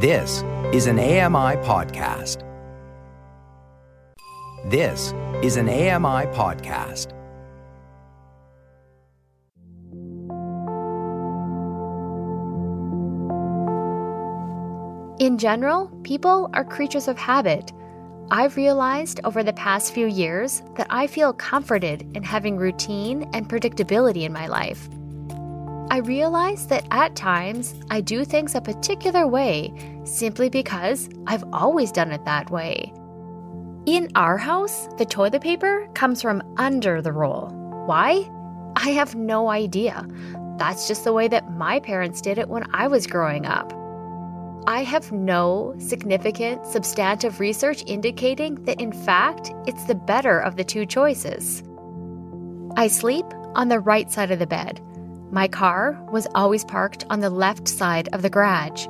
This is an AMI podcast. This is an AMI podcast. In general, people are creatures of habit. I've realized over the past few years that I feel comforted in having routine and predictability in my life. I realize that at times I do things a particular way simply because I've always done it that way. In our house, the toilet paper comes from under the roll. Why? I have no idea. That's just the way that my parents did it when I was growing up. I have no significant, substantive research indicating that, in fact, it's the better of the two choices. I sleep on the right side of the bed. My car was always parked on the left side of the garage.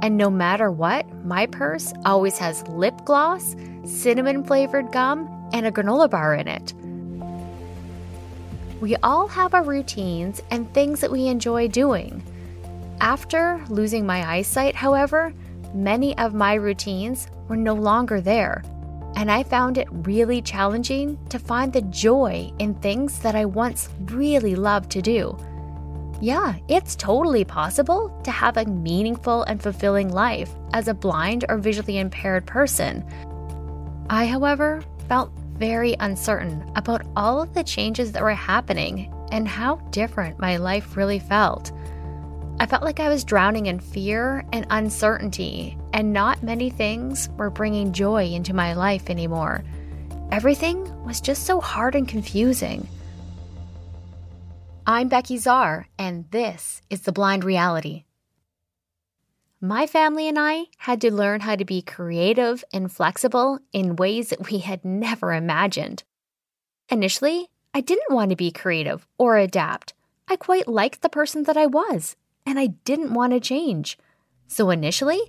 And no matter what, my purse always has lip gloss, cinnamon-flavored gum, and a granola bar in it. We all have our routines and things that we enjoy doing. After losing my eyesight, however, many of my routines were no longer there, and I found it really challenging to find the joy in things that I once really loved to do. Yeah, it's totally possible to have a meaningful and fulfilling life as a blind or visually impaired person. I, however, felt very uncertain about all of the changes that were happening and how different my life really felt. I felt like I was drowning in fear and uncertainty, and not many things were bringing joy into my life anymore. Everything was just so hard and confusing. I'm Becki Czar, and this is The Blind Reality. My family and I had to learn how to be creative and flexible in ways that we had never imagined. Initially, I didn't want to be creative or adapt. I quite liked the person that I was, and I didn't want to change. So initially,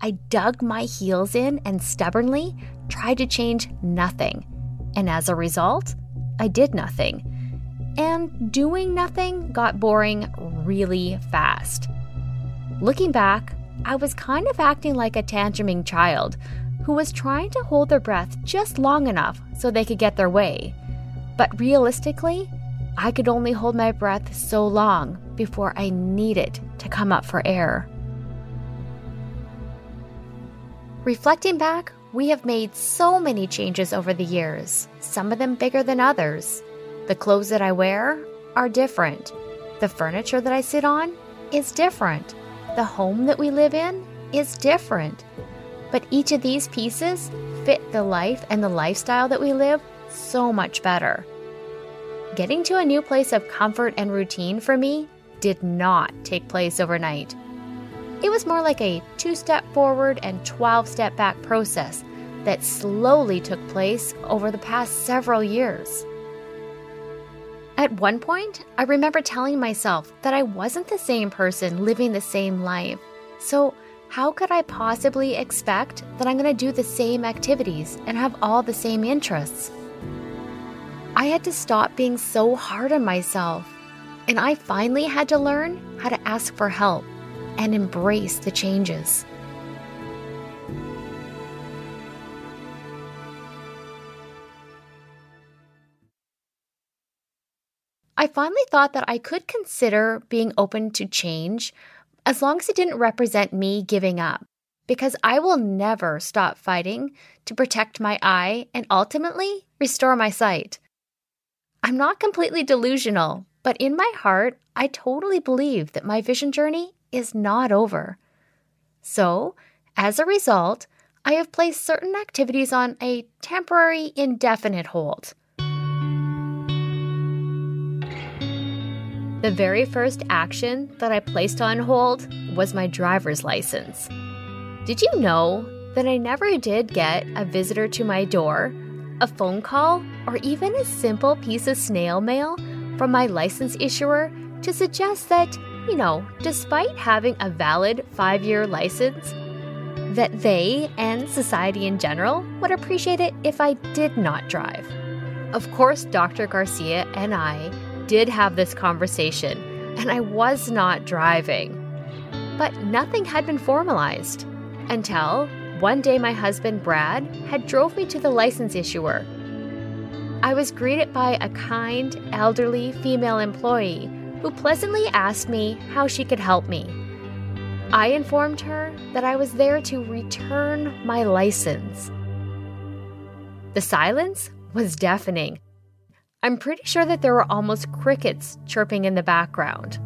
I dug my heels in and stubbornly tried to change nothing. And as a result, I did nothing. And doing nothing got boring really fast. Looking back, I was kind of acting like a tantruming child who was trying to hold their breath just long enough so they could get their way. But realistically, I could only hold my breath so long before I needed to come up for air. Reflecting back, we have made so many changes over the years, some of them bigger than others. The clothes that I wear are different. The furniture that I sit on is different. The home that we live in is different. But each of these pieces fit the life and the lifestyle that we live so much better. Getting to a new place of comfort and routine for me did not take place overnight. It was more like a 2-step forward and 12-step back process that slowly took place over the past several years. At one point, I remember telling myself that I wasn't the same person living the same life, so how could I possibly expect that I'm going to do the same activities and have all the same interests? I had to stop being so hard on myself, and I finally had to learn how to ask for help and embrace the changes. I finally thought that I could consider being open to change as long as it didn't represent me giving up, because I will never stop fighting to protect my eye and ultimately restore my sight. I'm not completely delusional, but in my heart, I totally believe that my vision journey is not over. So, as a result, I have placed certain activities on a temporary, indefinite hold. The very first action that I placed on hold was my driver's license. Did you know that I never did get a visitor to my door, a phone call, or even a simple piece of snail mail from my license issuer to suggest that, despite having a valid 5-year license, that they and society in general would appreciate it if I did not drive? Of course, Dr. Garcia and I did have this conversation, and I was not driving. But nothing had been formalized. Until one day my husband Brad had drove me to the license issuer. I was greeted by a kind, elderly female employee who pleasantly asked me how she could help me. I informed her that I was there to return my license. The silence was deafening. I'm pretty sure that there were almost crickets chirping in the background.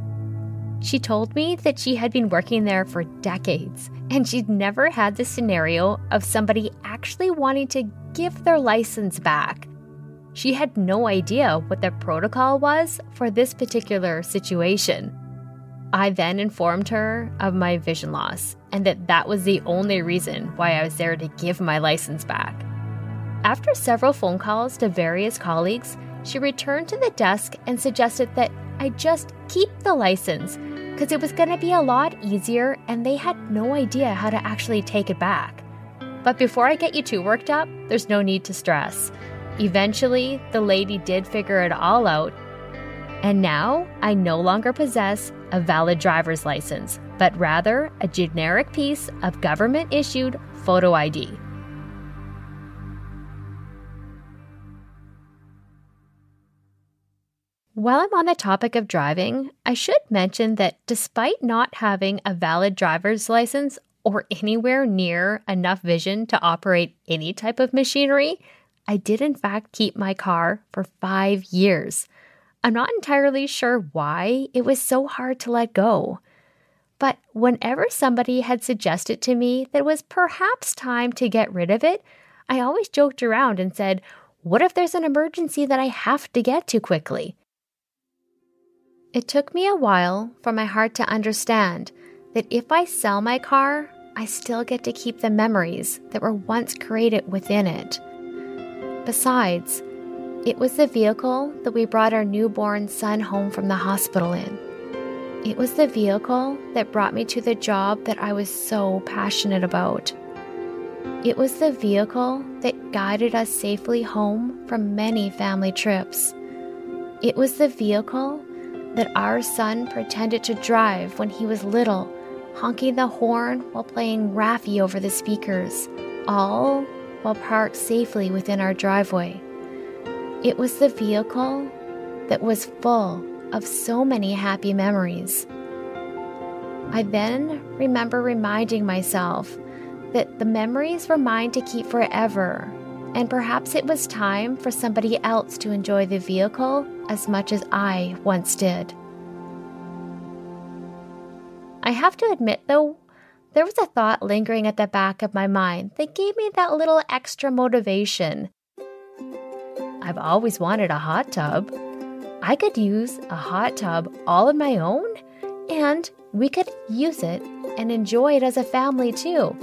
She told me that she had been working there for decades, and she'd never had the scenario of somebody actually wanting to give their license back. She had no idea what the protocol was for this particular situation. I then informed her of my vision loss and that was the only reason why I was there to give my license back. After several phone calls to various colleagues, she returned to the desk and suggested that I just keep the license because it was going to be a lot easier and they had no idea how to actually take it back. But before I get you too worked up, there's no need to stress. Eventually, the lady did figure it all out. And now, I no longer possess a valid driver's license, but rather a generic piece of government-issued photo ID. While I'm on the topic of driving, I should mention that despite not having a valid driver's license or anywhere near enough vision to operate any type of machinery, I did in fact keep my car for 5 years. I'm not entirely sure why it was so hard to let go. But whenever somebody had suggested to me that it was perhaps time to get rid of it, I always joked around and said, "What if there's an emergency that I have to get to quickly?" It took me a while for my heart to understand that if I sell my car, I still get to keep the memories that were once created within it. Besides, it was the vehicle that we brought our newborn son home from the hospital in. It was the vehicle that brought me to the job that I was so passionate about. It was the vehicle that guided us safely home from many family trips. It was the vehicle that our son pretended to drive when he was little, honking the horn while playing Raffi over the speakers, all while parked safely within our driveway. It was the vehicle that was full of so many happy memories. I then remember reminding myself that the memories were mine to keep forever, and perhaps it was time for somebody else to enjoy the vehicle as much as I once did. I have to admit, though, there was a thought lingering at the back of my mind that gave me that little extra motivation. I've always wanted a hot tub. I could use a hot tub all on my own, and we could use it and enjoy it as a family too.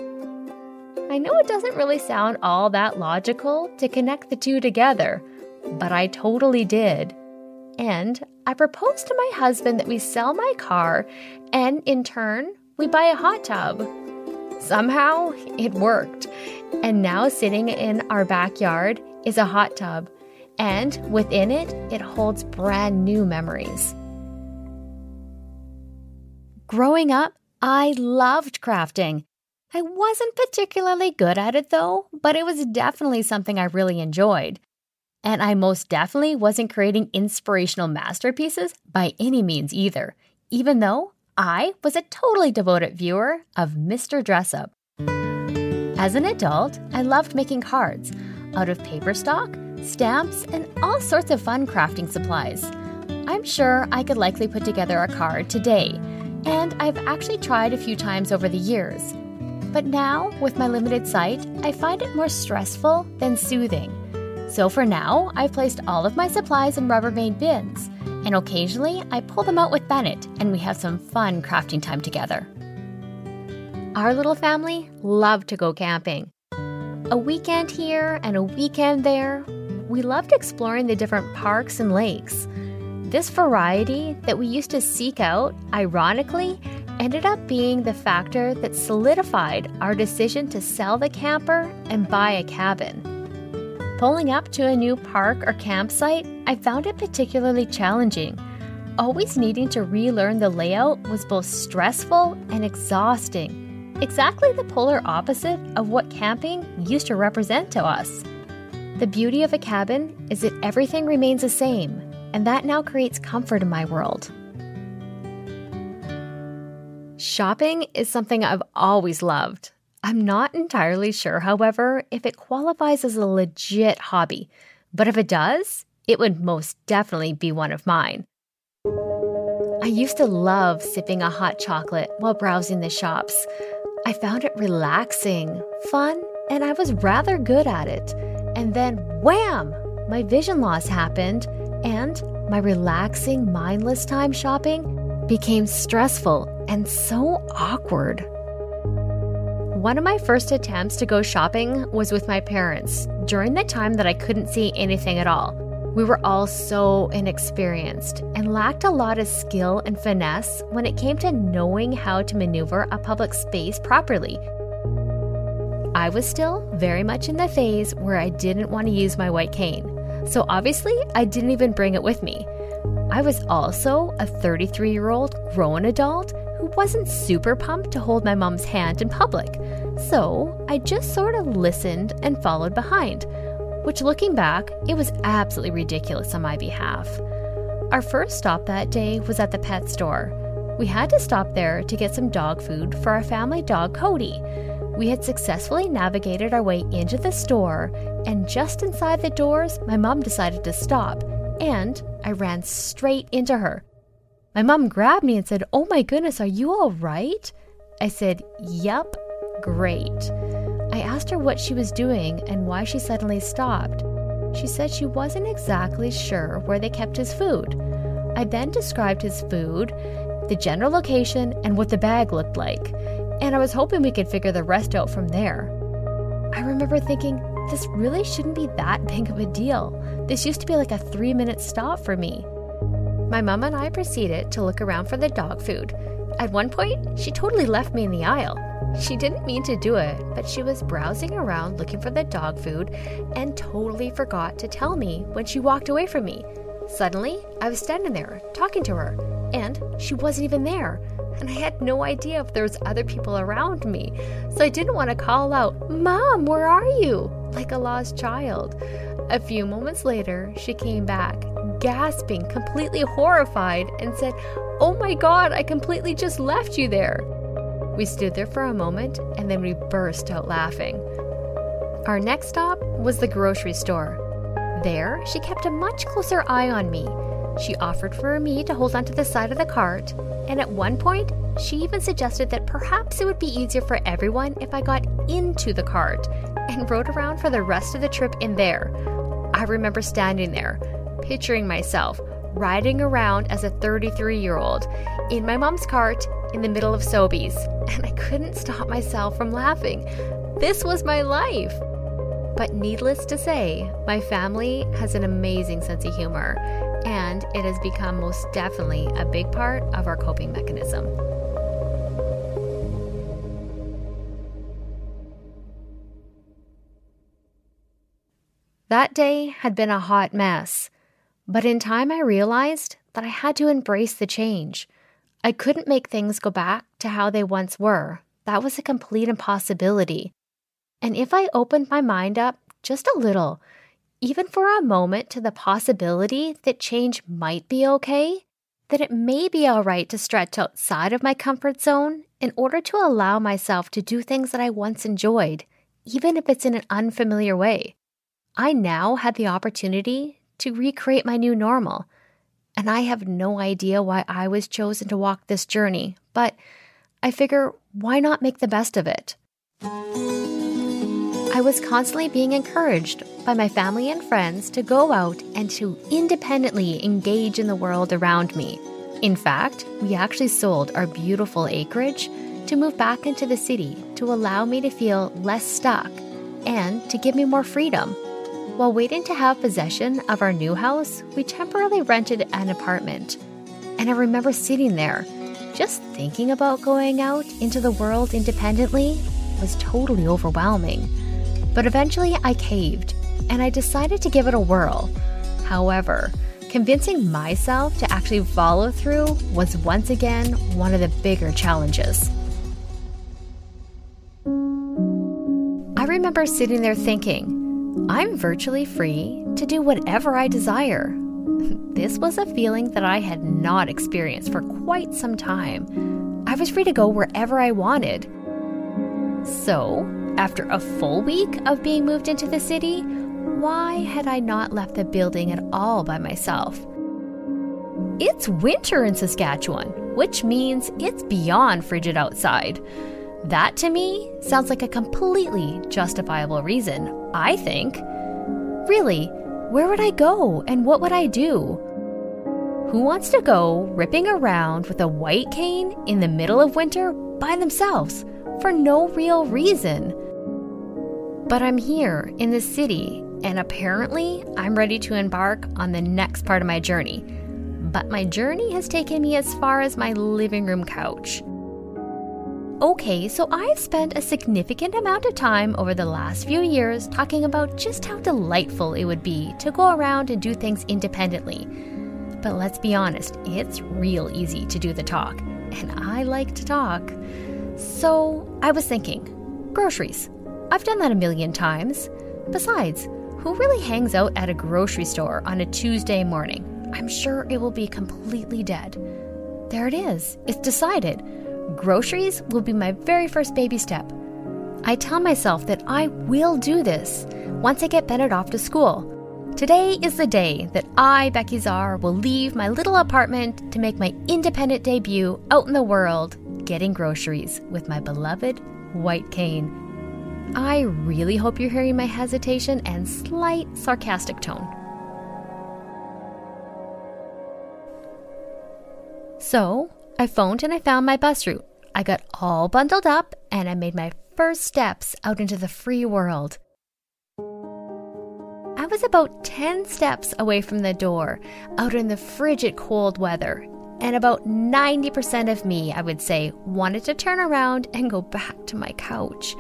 I know it doesn't really sound all that logical to connect the two together, but I totally did. And I proposed to my husband that we sell my car and, in turn, we buy a hot tub. Somehow, it worked. And now sitting in our backyard is a hot tub. And within it, it holds brand new memories. Growing up, I loved crafting. I wasn't particularly good at it though, but it was definitely something I really enjoyed. And I most definitely wasn't creating inspirational masterpieces by any means either, even though I was a totally devoted viewer of Mr. Dress Up. As an adult, I loved making cards out of paper stock, stamps, and all sorts of fun crafting supplies. I'm sure I could likely put together a card today, and I've actually tried a few times over the years. But now, with my limited sight, I find it more stressful than soothing. So for now, I've placed all of my supplies in Rubbermaid bins, and occasionally I pull them out with Bennett and we have some fun crafting time together. Our little family loved to go camping. A weekend here and a weekend there, we loved exploring the different parks and lakes. This variety that we used to seek out, ironically, ended up being the factor that solidified our decision to sell the camper and buy a cabin. Pulling up to a new park or campsite, I found it particularly challenging. Always needing to relearn the layout was both stressful and exhausting. exactly the polar opposite of what camping used to represent to us. The beauty of a cabin is that everything remains the same, and that now creates comfort in my world. Shopping is something I've always loved. I'm not entirely sure, however, if it qualifies as a legit hobby, but if it does, it would most definitely be one of mine. I used to love sipping a hot chocolate while browsing the shops. I found it relaxing, fun, and I was rather good at it. And then, wham! My vision loss happened, and my relaxing, mindless time shopping became stressful and so awkward. One of my first attempts to go shopping was with my parents during the time that I couldn't see anything at all. We were all so inexperienced and lacked a lot of skill and finesse when it came to knowing how to maneuver a public space properly. I was still very much in the phase where I didn't want to use my white cane, so obviously I didn't even bring it with me. I was also a 33-year-old grown adult who wasn't super pumped to hold my mom's hand in public, so I just sort of listened and followed behind, which looking back, it was absolutely ridiculous on my behalf. Our first stop that day was at the pet store. We had to stop there to get some dog food for our family dog, Cody. We had successfully navigated our way into the store, and just inside the doors, my mom decided to stop, and I ran straight into her. My mom grabbed me and said, "Oh my goodness, are you all right?" I said, "Yep, great." I asked her what she was doing and why she suddenly stopped. She said she wasn't exactly sure where they kept his food. I then described his food, the general location, and what the bag looked like, and I was hoping we could figure the rest out from there. I remember thinking, this really shouldn't be that big of a deal. This used to be like a 3-minute stop for me. My mom and I proceeded to look around for the dog food. At one point, she totally left me in the aisle. She didn't mean to do it, but she was browsing around looking for the dog food and totally forgot to tell me when she walked away from me. Suddenly, I was standing there talking to her, and she wasn't even there, and I had no idea if there was other people around me, so I didn't want to call out, "Mom, where are you?" like a lost child. A few moments later, she came back, gasping, completely horrified, and said, "Oh my God, I completely just left you there." We stood there for a moment, and then we burst out laughing. Our next stop was the grocery store. There, she kept a much closer eye on me. She offered for me to hold onto the side of the cart, and at one point, she even suggested that perhaps it would be easier for everyone if I got into the cart and rode around for the rest of the trip in there. I remember standing there, picturing myself riding around as a 33-year-old in my mom's cart in the middle of Sobeys, and I couldn't stop myself from laughing. This was my life. But needless to say, my family has an amazing sense of humor, and it has become most definitely a big part of our coping mechanism. That day had been a hot mess, but in time I realized that I had to embrace the change. I couldn't make things go back to how they once were. That was a complete impossibility. And if I opened my mind up just a little, even for a moment, to the possibility that change might be okay, that it may be all right to stretch outside of my comfort zone in order to allow myself to do things that I once enjoyed, even if it's in an unfamiliar way. I now had the opportunity to recreate my new normal, and I have no idea why I was chosen to walk this journey, but I figure, why not make the best of it? I was constantly being encouraged by my family and friends to go out and to independently engage in the world around me. In fact, we actually sold our beautiful acreage to move back into the city to allow me to feel less stuck and to give me more freedom. While waiting to have possession of our new house, we temporarily rented an apartment. And I remember sitting there, just thinking about going out into the world independently was totally overwhelming. But eventually I caved, and I decided to give it a whirl. However, convincing myself to actually follow through was once again one of the bigger challenges. I remember sitting there thinking, I'm virtually free to do whatever I desire. This was a feeling that I had not experienced for quite some time. I was free to go wherever I wanted. So, after a full week of being moved into the city, why had I not left the building at all by myself? It's winter in Saskatchewan, which means it's beyond frigid outside. That to me sounds like a completely justifiable reason, I think. Really, where would I go and what would I do? Who wants to go ripping around with a white cane in the middle of winter by themselves for no real reason? But I'm here in the city, and apparently I'm ready to embark on the next part of my journey. But my journey has taken me as far as my living room couch. Okay, so I've spent a significant amount of time over the last few years talking about just how delightful it would be to go around and do things independently. But let's be honest, it's real easy to do the talk, and I like to talk. So I was thinking, groceries. I've done that a million times. Besides, who really hangs out at a grocery store on a Tuesday morning? I'm sure it will be completely dead. There it is. It's decided. Groceries will be my very first baby step. I tell myself that I will do this once I get Bennett off to school. Today is the day that I, Becki Czar, will leave my little apartment to make my independent debut out in the world, getting groceries with my beloved white cane. I really hope you're hearing my hesitation and slight sarcastic tone. So, I phoned and I found my bus route. I got all bundled up and I made my first steps out into the free world. I was about 10 steps away from the door, out in the frigid cold weather, and about 90% of me, I would say, wanted to turn around and go back to my couch.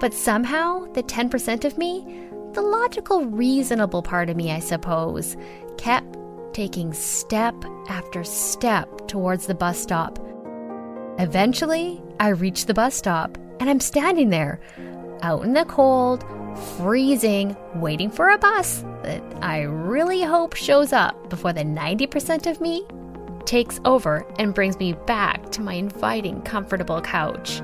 But somehow, the 10% of me, the logical, reasonable part of me, I suppose, kept taking step after step towards the bus stop. Eventually, I reach the bus stop, and I'm standing there, out in the cold, freezing, waiting for a bus that I really hope shows up before the 90% of me takes over and brings me back to my inviting, comfortable couch.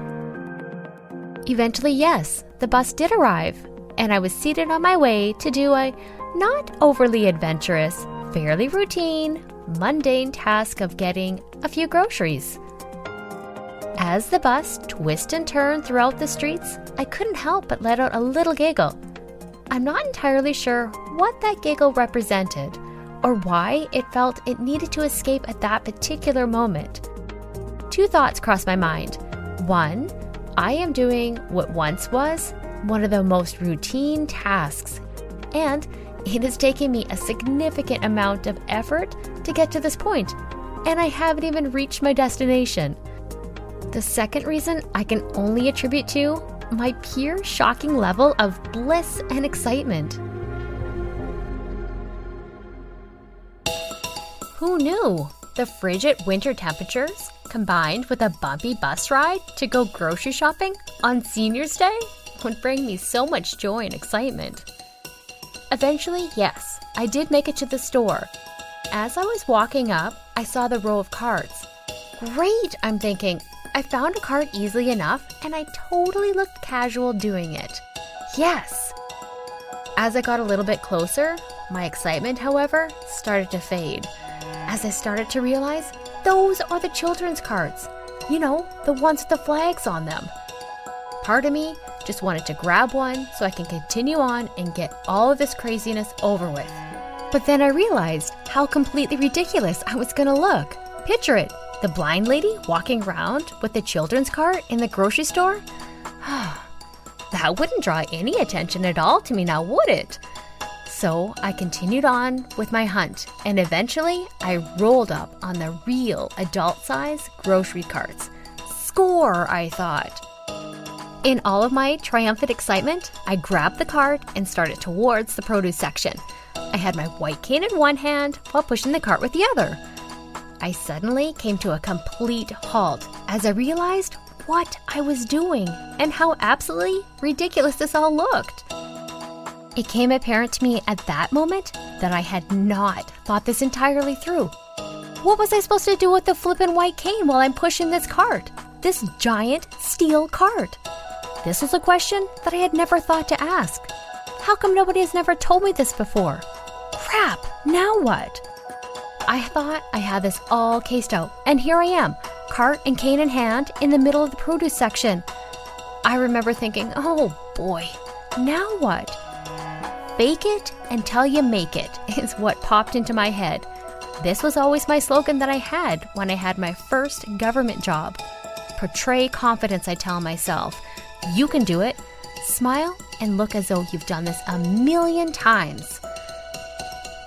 Eventually, yes, the bus did arrive, and I was seated on my way to do a not overly adventurous, fairly routine, mundane task of getting a few groceries. As the bus twisted and turned throughout the streets, I couldn't help but let out a little giggle. I'm not entirely sure what that giggle represented or why it felt it needed to escape at that particular moment. Two thoughts crossed my mind. One, I am doing what once was one of the most routine tasks, and it has taken me a significant amount of effort to get to this point, and I haven't even reached my destination. The second reason I can only attribute to my pure shocking level of bliss and excitement. Who knew? The frigid winter temperatures combined with a bumpy bus ride to go grocery shopping on Senior's Day would bring me so much joy and excitement. Eventually, yes, I did make it to the store. As I was walking up, I saw the row of carts. Great, I'm thinking. I found a cart easily enough, and I totally looked casual doing it. Yes! As I got a little bit closer, my excitement, however, started to fade. As I started to realize, those are the children's carts. You know, the ones with the flags on them. Part of me just wanted to grab one so I can continue on and get all of this craziness over with. But then I realized how completely ridiculous I was going to look. Picture it, the blind lady walking around with the children's cart in the grocery store. That wouldn't draw any attention at all to me now, would it? So I continued on with my hunt, and eventually I rolled up on the real adult-size grocery carts. Score, I thought. In all of my triumphant excitement, I grabbed the cart and started towards the produce section. I had my white cane in one hand while pushing the cart with the other. I suddenly came to a complete halt as I realized what I was doing and how absolutely ridiculous this all looked. It came apparent to me at that moment that I had not thought this entirely through. What was I supposed to do with the flippin' white cane while I'm pushing this cart? This giant steel cart? This was a question that I had never thought to ask. How come nobody has never told me this before? Crap, now what? I thought I had this all cased out, and here I am, cart and cane in hand, in the middle of the produce section. I remember thinking, oh boy, now what? Bake it until you make it is what popped into my head. This was always my slogan that I had when I had my first government job. Portray confidence, I tell myself. You can do it. Smile and look as though you've done this a million times.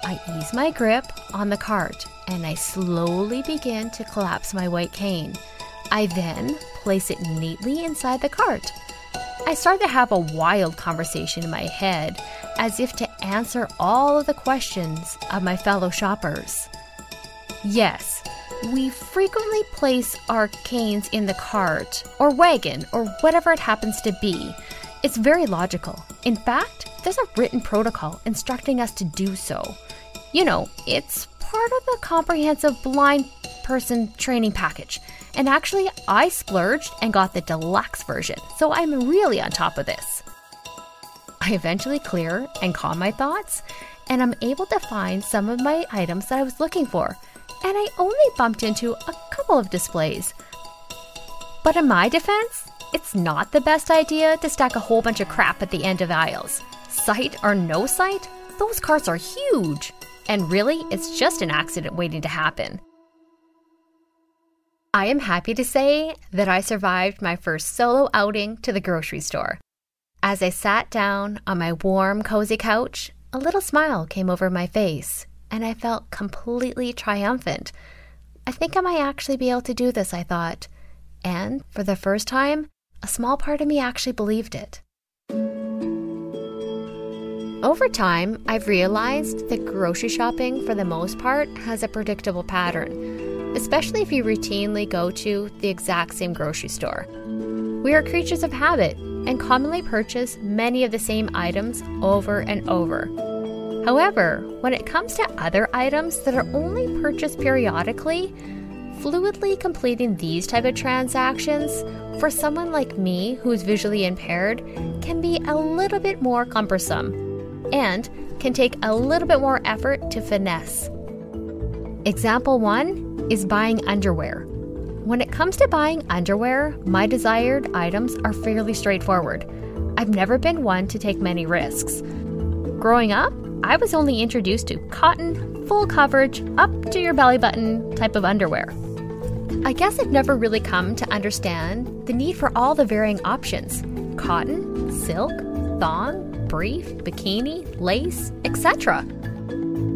I ease my grip on the cart and I slowly begin to collapse my white cane. I then place it neatly inside the cart. I start to have a wild conversation in my head as if to answer all of the questions of my fellow shoppers. Yes, we frequently place our canes in the cart or wagon or whatever it happens to be. It's very logical. In fact, there's a written protocol instructing us to do so. You know, it's part of the comprehensive blind person training package. And actually, I splurged and got the deluxe version, so I'm really on top of this. I eventually clear and calm my thoughts, and I'm able to find some of my items that I was looking for. And I only bumped into a couple of displays. But in my defense, it's not the best idea to stack a whole bunch of crap at the end of aisles. Sight or no sight, those carts are huge. And really, it's just an accident waiting to happen. I am happy to say that I survived my first solo outing to the grocery store. As I sat down on my warm, cozy couch, a little smile came over my face, and I felt completely triumphant. I think I might actually be able to do this, I thought. And for the first time, a small part of me actually believed it. Over time, I've realized that grocery shopping, for the most part, has a predictable pattern. Especially if you routinely go to the exact same grocery store. We are creatures of habit and commonly purchase many of the same items over and over. However, when it comes to other items that are only purchased periodically, fluidly completing these type of transactions for someone like me who is visually impaired can be a little bit more cumbersome and can take a little bit more effort to finesse. Example 1 is buying underwear. When it comes to buying underwear, my desired items are fairly straightforward. I've never been one to take many risks. Growing up, I was only introduced to cotton, full coverage, up to your belly button type of underwear. I guess I've never really come to understand the need for all the varying options: cotton, silk, thong, brief, bikini, lace, etc.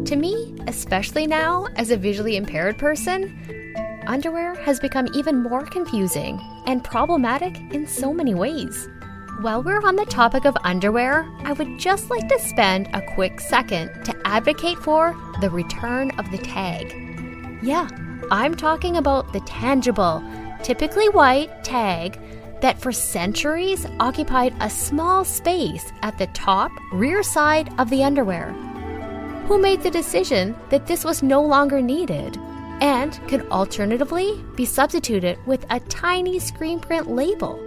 To me, especially now as a visually impaired person, underwear has become even more confusing and problematic in so many ways. While we're on the topic of underwear, I would just like to spend a quick second to advocate for the return of the tag. Yeah, I'm talking about the tangible, typically white tag that for centuries occupied a small space at the top rear side of the underwear. Who made the decision that this was no longer needed and could alternatively be substituted with a tiny screen print label?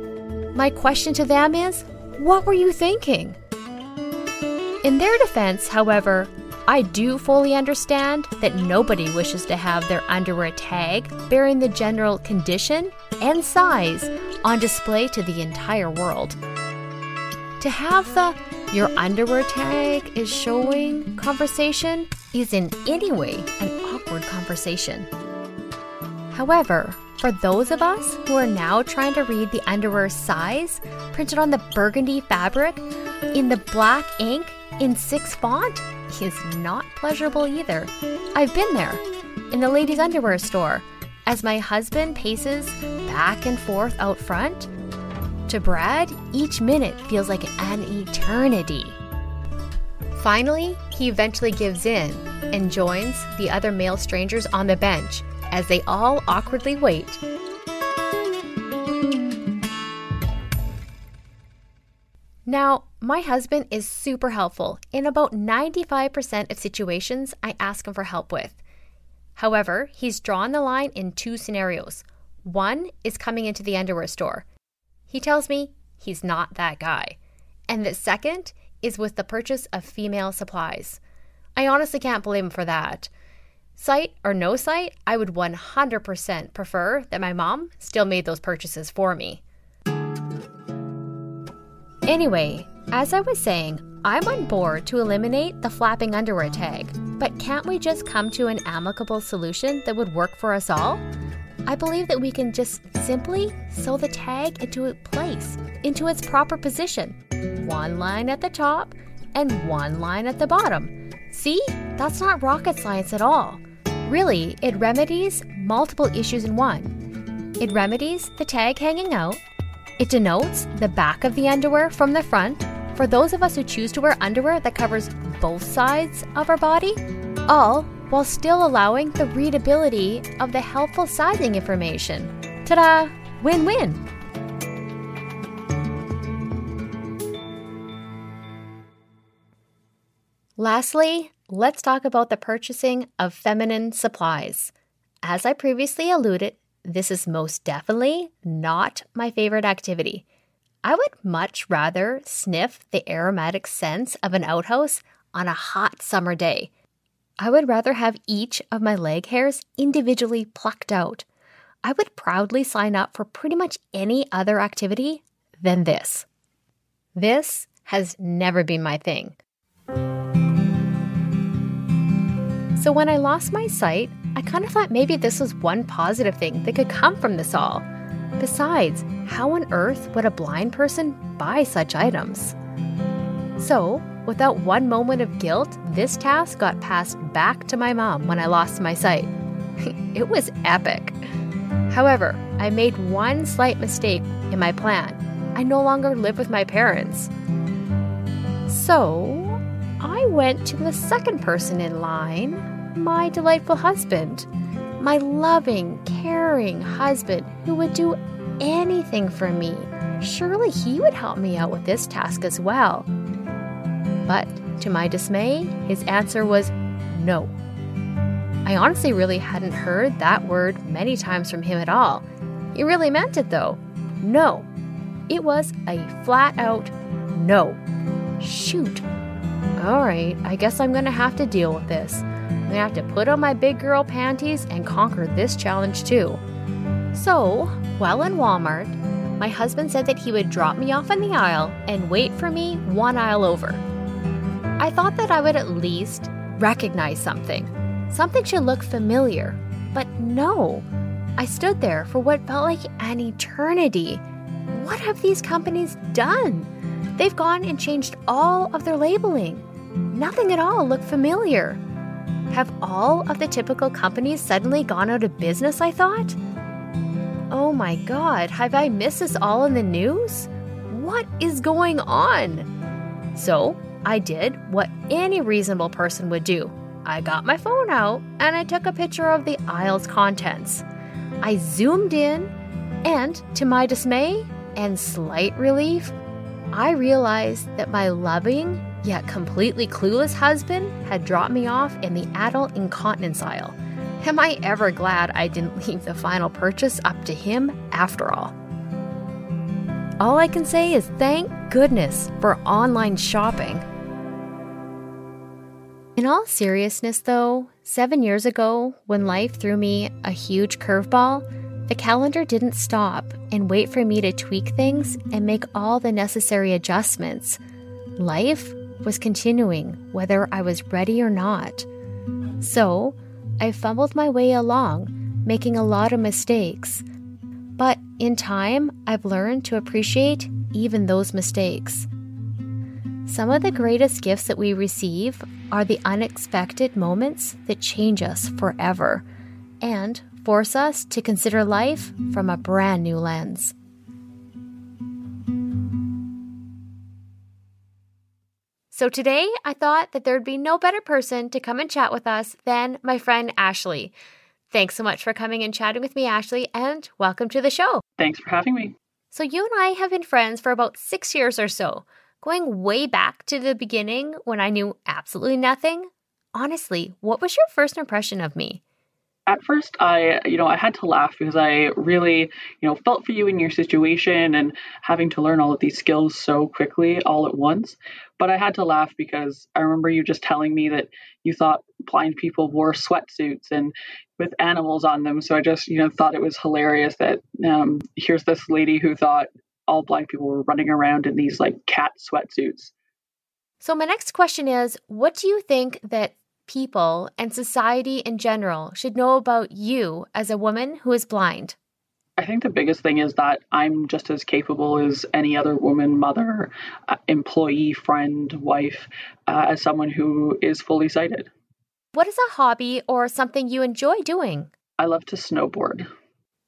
My question to them is, what were you thinking? In their defense, however, I do fully understand that nobody wishes to have their underwear tag bearing the general condition and size on display to the entire world. To have the "your underwear tag is showing" conversation is in any way an awkward conversation. However, for those of us who are now trying to read the underwear size printed on the burgundy fabric in the black ink in 6 font is not pleasurable either. I've been there, in the ladies' underwear store, as my husband paces back and forth out front. To Brad, each minute feels like an eternity. Finally, he eventually gives in and joins the other male strangers on the bench as they all awkwardly wait. Now, my husband is super helpful. In about 95% of situations, I ask him for help with. However, he's drawn the line in two scenarios. One is coming into the underwear store. He tells me he's not that guy. And the second is with the purchase of female supplies. I honestly can't blame him for that. Sight or no sight, I would 100% prefer that my mom still made those purchases for me. Anyway, as I was saying, I'm on board to eliminate the flapping underwear tag, but can't we just come to an amicable solution that would work for us all? I believe that we can just simply sew the tag into its place, into its proper position. One line at the top and one line at the bottom. See, that's not rocket science at all. Really, it remedies multiple issues in one. It remedies the tag hanging out. It denotes the back of the underwear from the front for those of us who choose to wear underwear that covers both sides of our body, all while still allowing the readability of the helpful sizing information. Ta-da! Win-win! Lastly, let's talk about the purchasing of feminine supplies. As I previously alluded, this is most definitely not my favorite activity. I would much rather sniff the aromatic scents of an outhouse on a hot summer day. I would rather have each of my leg hairs individually plucked out. I would proudly sign up for pretty much any other activity than this. This has never been my thing. So when I lost my sight, I kind of thought maybe this was one positive thing that could come from this all. Besides, how on earth would a blind person buy such items? So, without one moment of guilt, this task got passed back to my mom when I lost my sight. It was epic. However, I made one slight mistake in my plan. I no longer live with my parents. So, I went to the second person in line, my delightful husband. My loving, caring husband who would do anything for me. Surely he would help me out with this task as well. But to my dismay, his answer was no. I honestly really hadn't heard that word many times from him at all. He really meant it though. No. It was a flat out no. Shoot. All right, I guess I'm going to have to deal with this. I'm going to have to put on my big girl panties and conquer this challenge too. So, while in Walmart, my husband said that he would drop me off in the aisle and wait for me one aisle over. I thought that I would at least recognize something. Something should look familiar. But no, I stood there for what felt like an eternity. What have these companies done? They've gone and changed all of their labeling. Nothing at all looked familiar. Have all of the typical companies suddenly gone out of business, I thought? Oh my God, have I missed this all in the news? What is going on? So, I did what any reasonable person would do. I got my phone out and I took a picture of the aisle's contents. I zoomed in and, to my dismay and slight relief, I realized that my loving yet completely clueless husband had dropped me off in the adult incontinence aisle. Am I ever glad I didn't leave the final purchase up to him after all? All I can say is thank goodness for online shopping. In all seriousness though, 7 years ago, when life threw me a huge curveball, the calendar didn't stop and wait for me to tweak things and make all the necessary adjustments. Life was continuing whether I was ready or not. So, I fumbled my way along, making a lot of mistakes. But in time, I've learned to appreciate even those mistakes. Some of the greatest gifts that we receive are the unexpected moments that change us forever and force us to consider life from a brand new lens. So today, I thought that there'd be no better person to come and chat with us than my friend Ashley. Thanks so much for coming and chatting with me, Ashley, and welcome to the show. Thanks for having me. So you and I have been friends for about 6 years or so. Going way back to the beginning when I knew absolutely nothing, honestly, what was your first impression of me? At first, I had to laugh because I really, felt for you in your situation and having to learn all of these skills so quickly all at once. But I had to laugh because I remember you just telling me that you thought blind people wore sweatsuits and with animals on them. So I just, thought it was hilarious that here's this lady who thought all blind people were running around in these like cat sweatsuits. So my next question is, what do you think that people and society in general should know about you as a woman who is blind? I think the biggest thing is that I'm just as capable as any other woman, mother, employee, friend, wife, as someone who is fully sighted. What is a hobby or something you enjoy doing? I love to snowboard.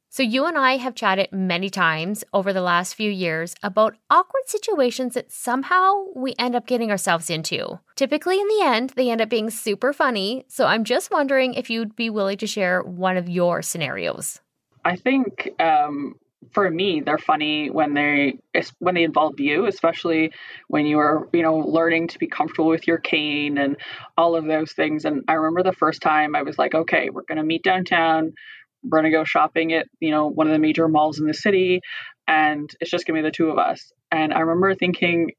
So you and I have chatted many times over the last few years about awkward situations that somehow we end up getting ourselves into. Typically in the end, they end up being super funny. So I'm just wondering if you'd be willing to share one of your scenarios. I think for me, they're funny when they involve you, especially when you are, learning to be comfortable with your cane and all of those things. And I remember the first time I was like, okay, we're going to meet downtown. We're going to go shopping at, one of the major malls in the city, and it's just going to be the two of us. And I remember thinking,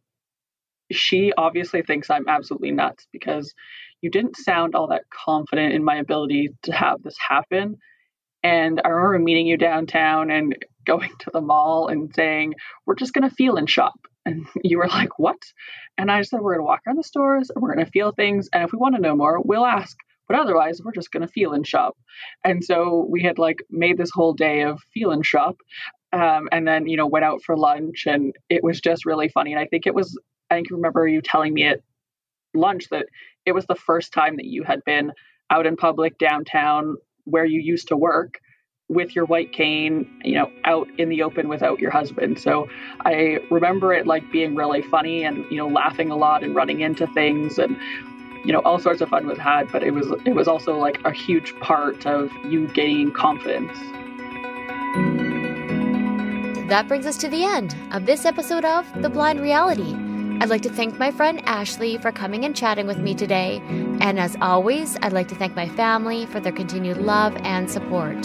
she obviously thinks I'm absolutely nuts because you didn't sound all that confident in my ability to have this happen. And I remember meeting you downtown and going to the mall and saying, we're just going to feel and shop. And you were like, what? And I said, we're going to walk around the stores and we're going to feel things. And if we want to know more, we'll ask. But otherwise, we're just going to feel and shop. And so we had made this whole day of feel and shop, and then, went out for lunch, and it was just really funny. And I remember you telling me at lunch that it was the first time that you had been out in public downtown where you used to work with your white cane, out in the open without your husband. So I remember it being really funny and, laughing a lot and running into things, and all sorts of fun was had, but it was also a huge part of you gaining confidence. That brings us to the end of this episode of The Blind Reality. I'd like to thank my friend Ashley for coming and chatting with me today. And as always, I'd like to thank my family for their continued love and support.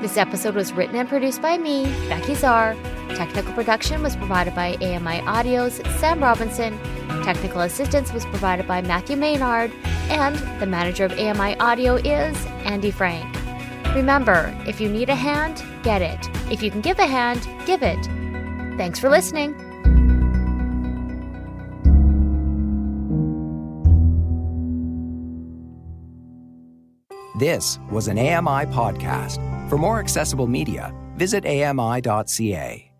This episode was written and produced by me, Becki Czar. Technical production was provided by AMI Audio's Sam Robinson. Technical assistance was provided by Matthew Maynard, and the manager of AMI Audio is Andy Frank. Remember, if you need a hand, get it. If you can give a hand, give it. Thanks for listening. This was an AMI podcast. For more accessible media, visit AMI.ca.